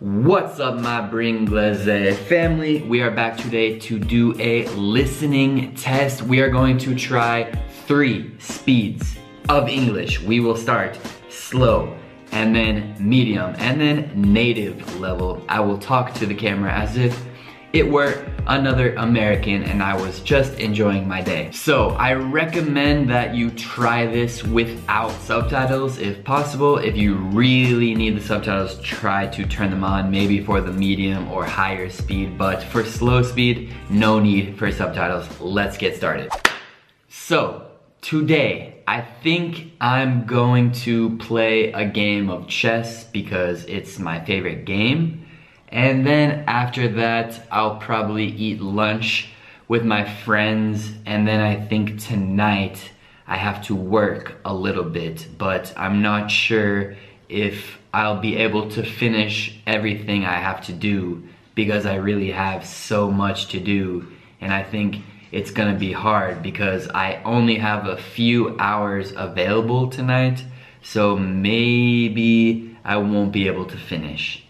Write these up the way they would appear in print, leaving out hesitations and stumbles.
What's up, my Bringlaze family? We are back today to do a listening test. We are going to try 3 speeds of English. We will start slow, and then medium, and then native level. I will talk to the camera as if it were another American and I was just enjoying my day. So I recommend that you try this without subtitles if possible. If you really need the subtitles, try to turn them on, maybe for the medium or higher speed, but for slow speed, no need for subtitles. Let's get started. So today, I think I'm going to play a game of chess because it's my favorite game. And then after that, I'll probably eat lunch with my friends. And then I think tonight I have to work a little bit, but I'm not sure if I'll be able to finish everything I have to do because I really have so much to do. And I think it's gonna be hard because I only have a few hours available tonight. So maybe I won't be able to finish.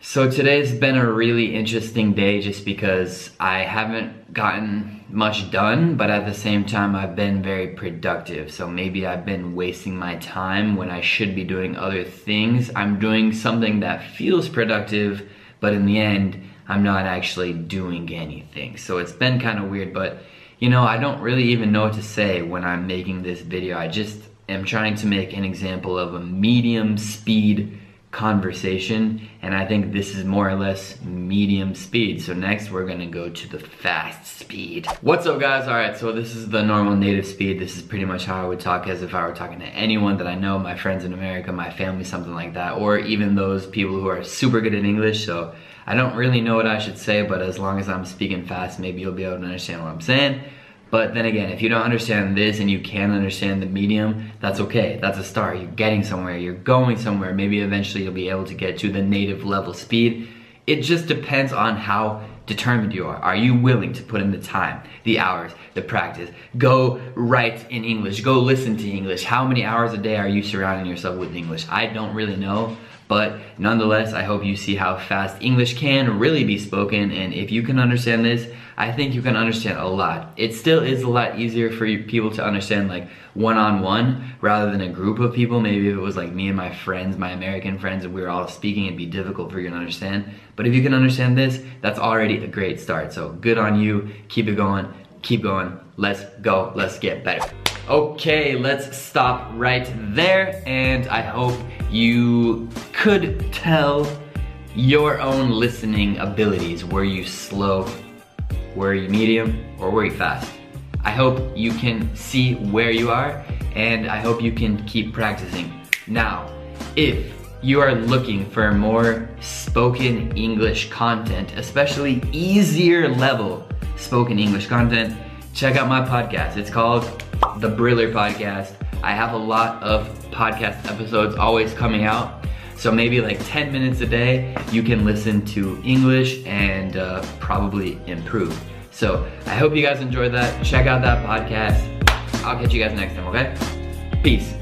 So today's been a really interesting day just because I haven't gotten much done, but at the same time I've been very productive. So maybe I've been wasting my time when I should be doing other things. I'm doing something that feels productive, but in the end I'm not actually doing anything. So it's been kind of weird, but you know, I don't really even know what to say when I'm making this video. I just am trying to make an example of a medium speed conversation, and I think this is more or less medium speed. So next we're gonna go to the fast speed. What's up, guys? All right, so this is the normal native speed. This is pretty much how I would talk as if I were talking to anyone that I know, my friends in America, my family, something like that, or even those people who are super good at English. So I don't really know what I should say, but as long as I'm speaking fast, maybe you'll be able to understand what I'm saying. But then again, if you don't understand this and you can't understand the medium, that's okay. That's a start. You're getting somewhere. You're going somewhere. Maybe eventually you'll be able to get to the native level speed. It just depends on how determined you are. Are you willing to put in the time, the hours, the practice? Go write in English. Go listen to English. How many hours a day are you surrounding yourself with English? I don't really know. But nonetheless, I hope you see how fast English can really be spoken. And if you can understand this, I think you can understand a lot. It still is a lot easier for people to understand like one-on-one rather than a group of people. Maybe if it was like me and my friends, my American friends, and we were all speaking, it'd be difficult for you to understand. But if you can understand this, that's already a great start. So good on you. Keep it going. Keep going. Let's go. Let's get better. Okay, let's stop right there, and I hope you could tell your own listening abilities. Were you slow? Were you medium? Or were you fast? I hope you can see where you are, and I hope you can keep practicing. Now, if you are looking for more spoken English content, especially easier level spoken English content, check out my podcast. It's called The Briller Podcast. I have a lot of podcast episodes always coming out. So maybe like 10 minutes a day, you can listen to English and probably improve. So I hope you guys enjoyed that. Check out that podcast. I'll catch you guys next time, okay? Peace.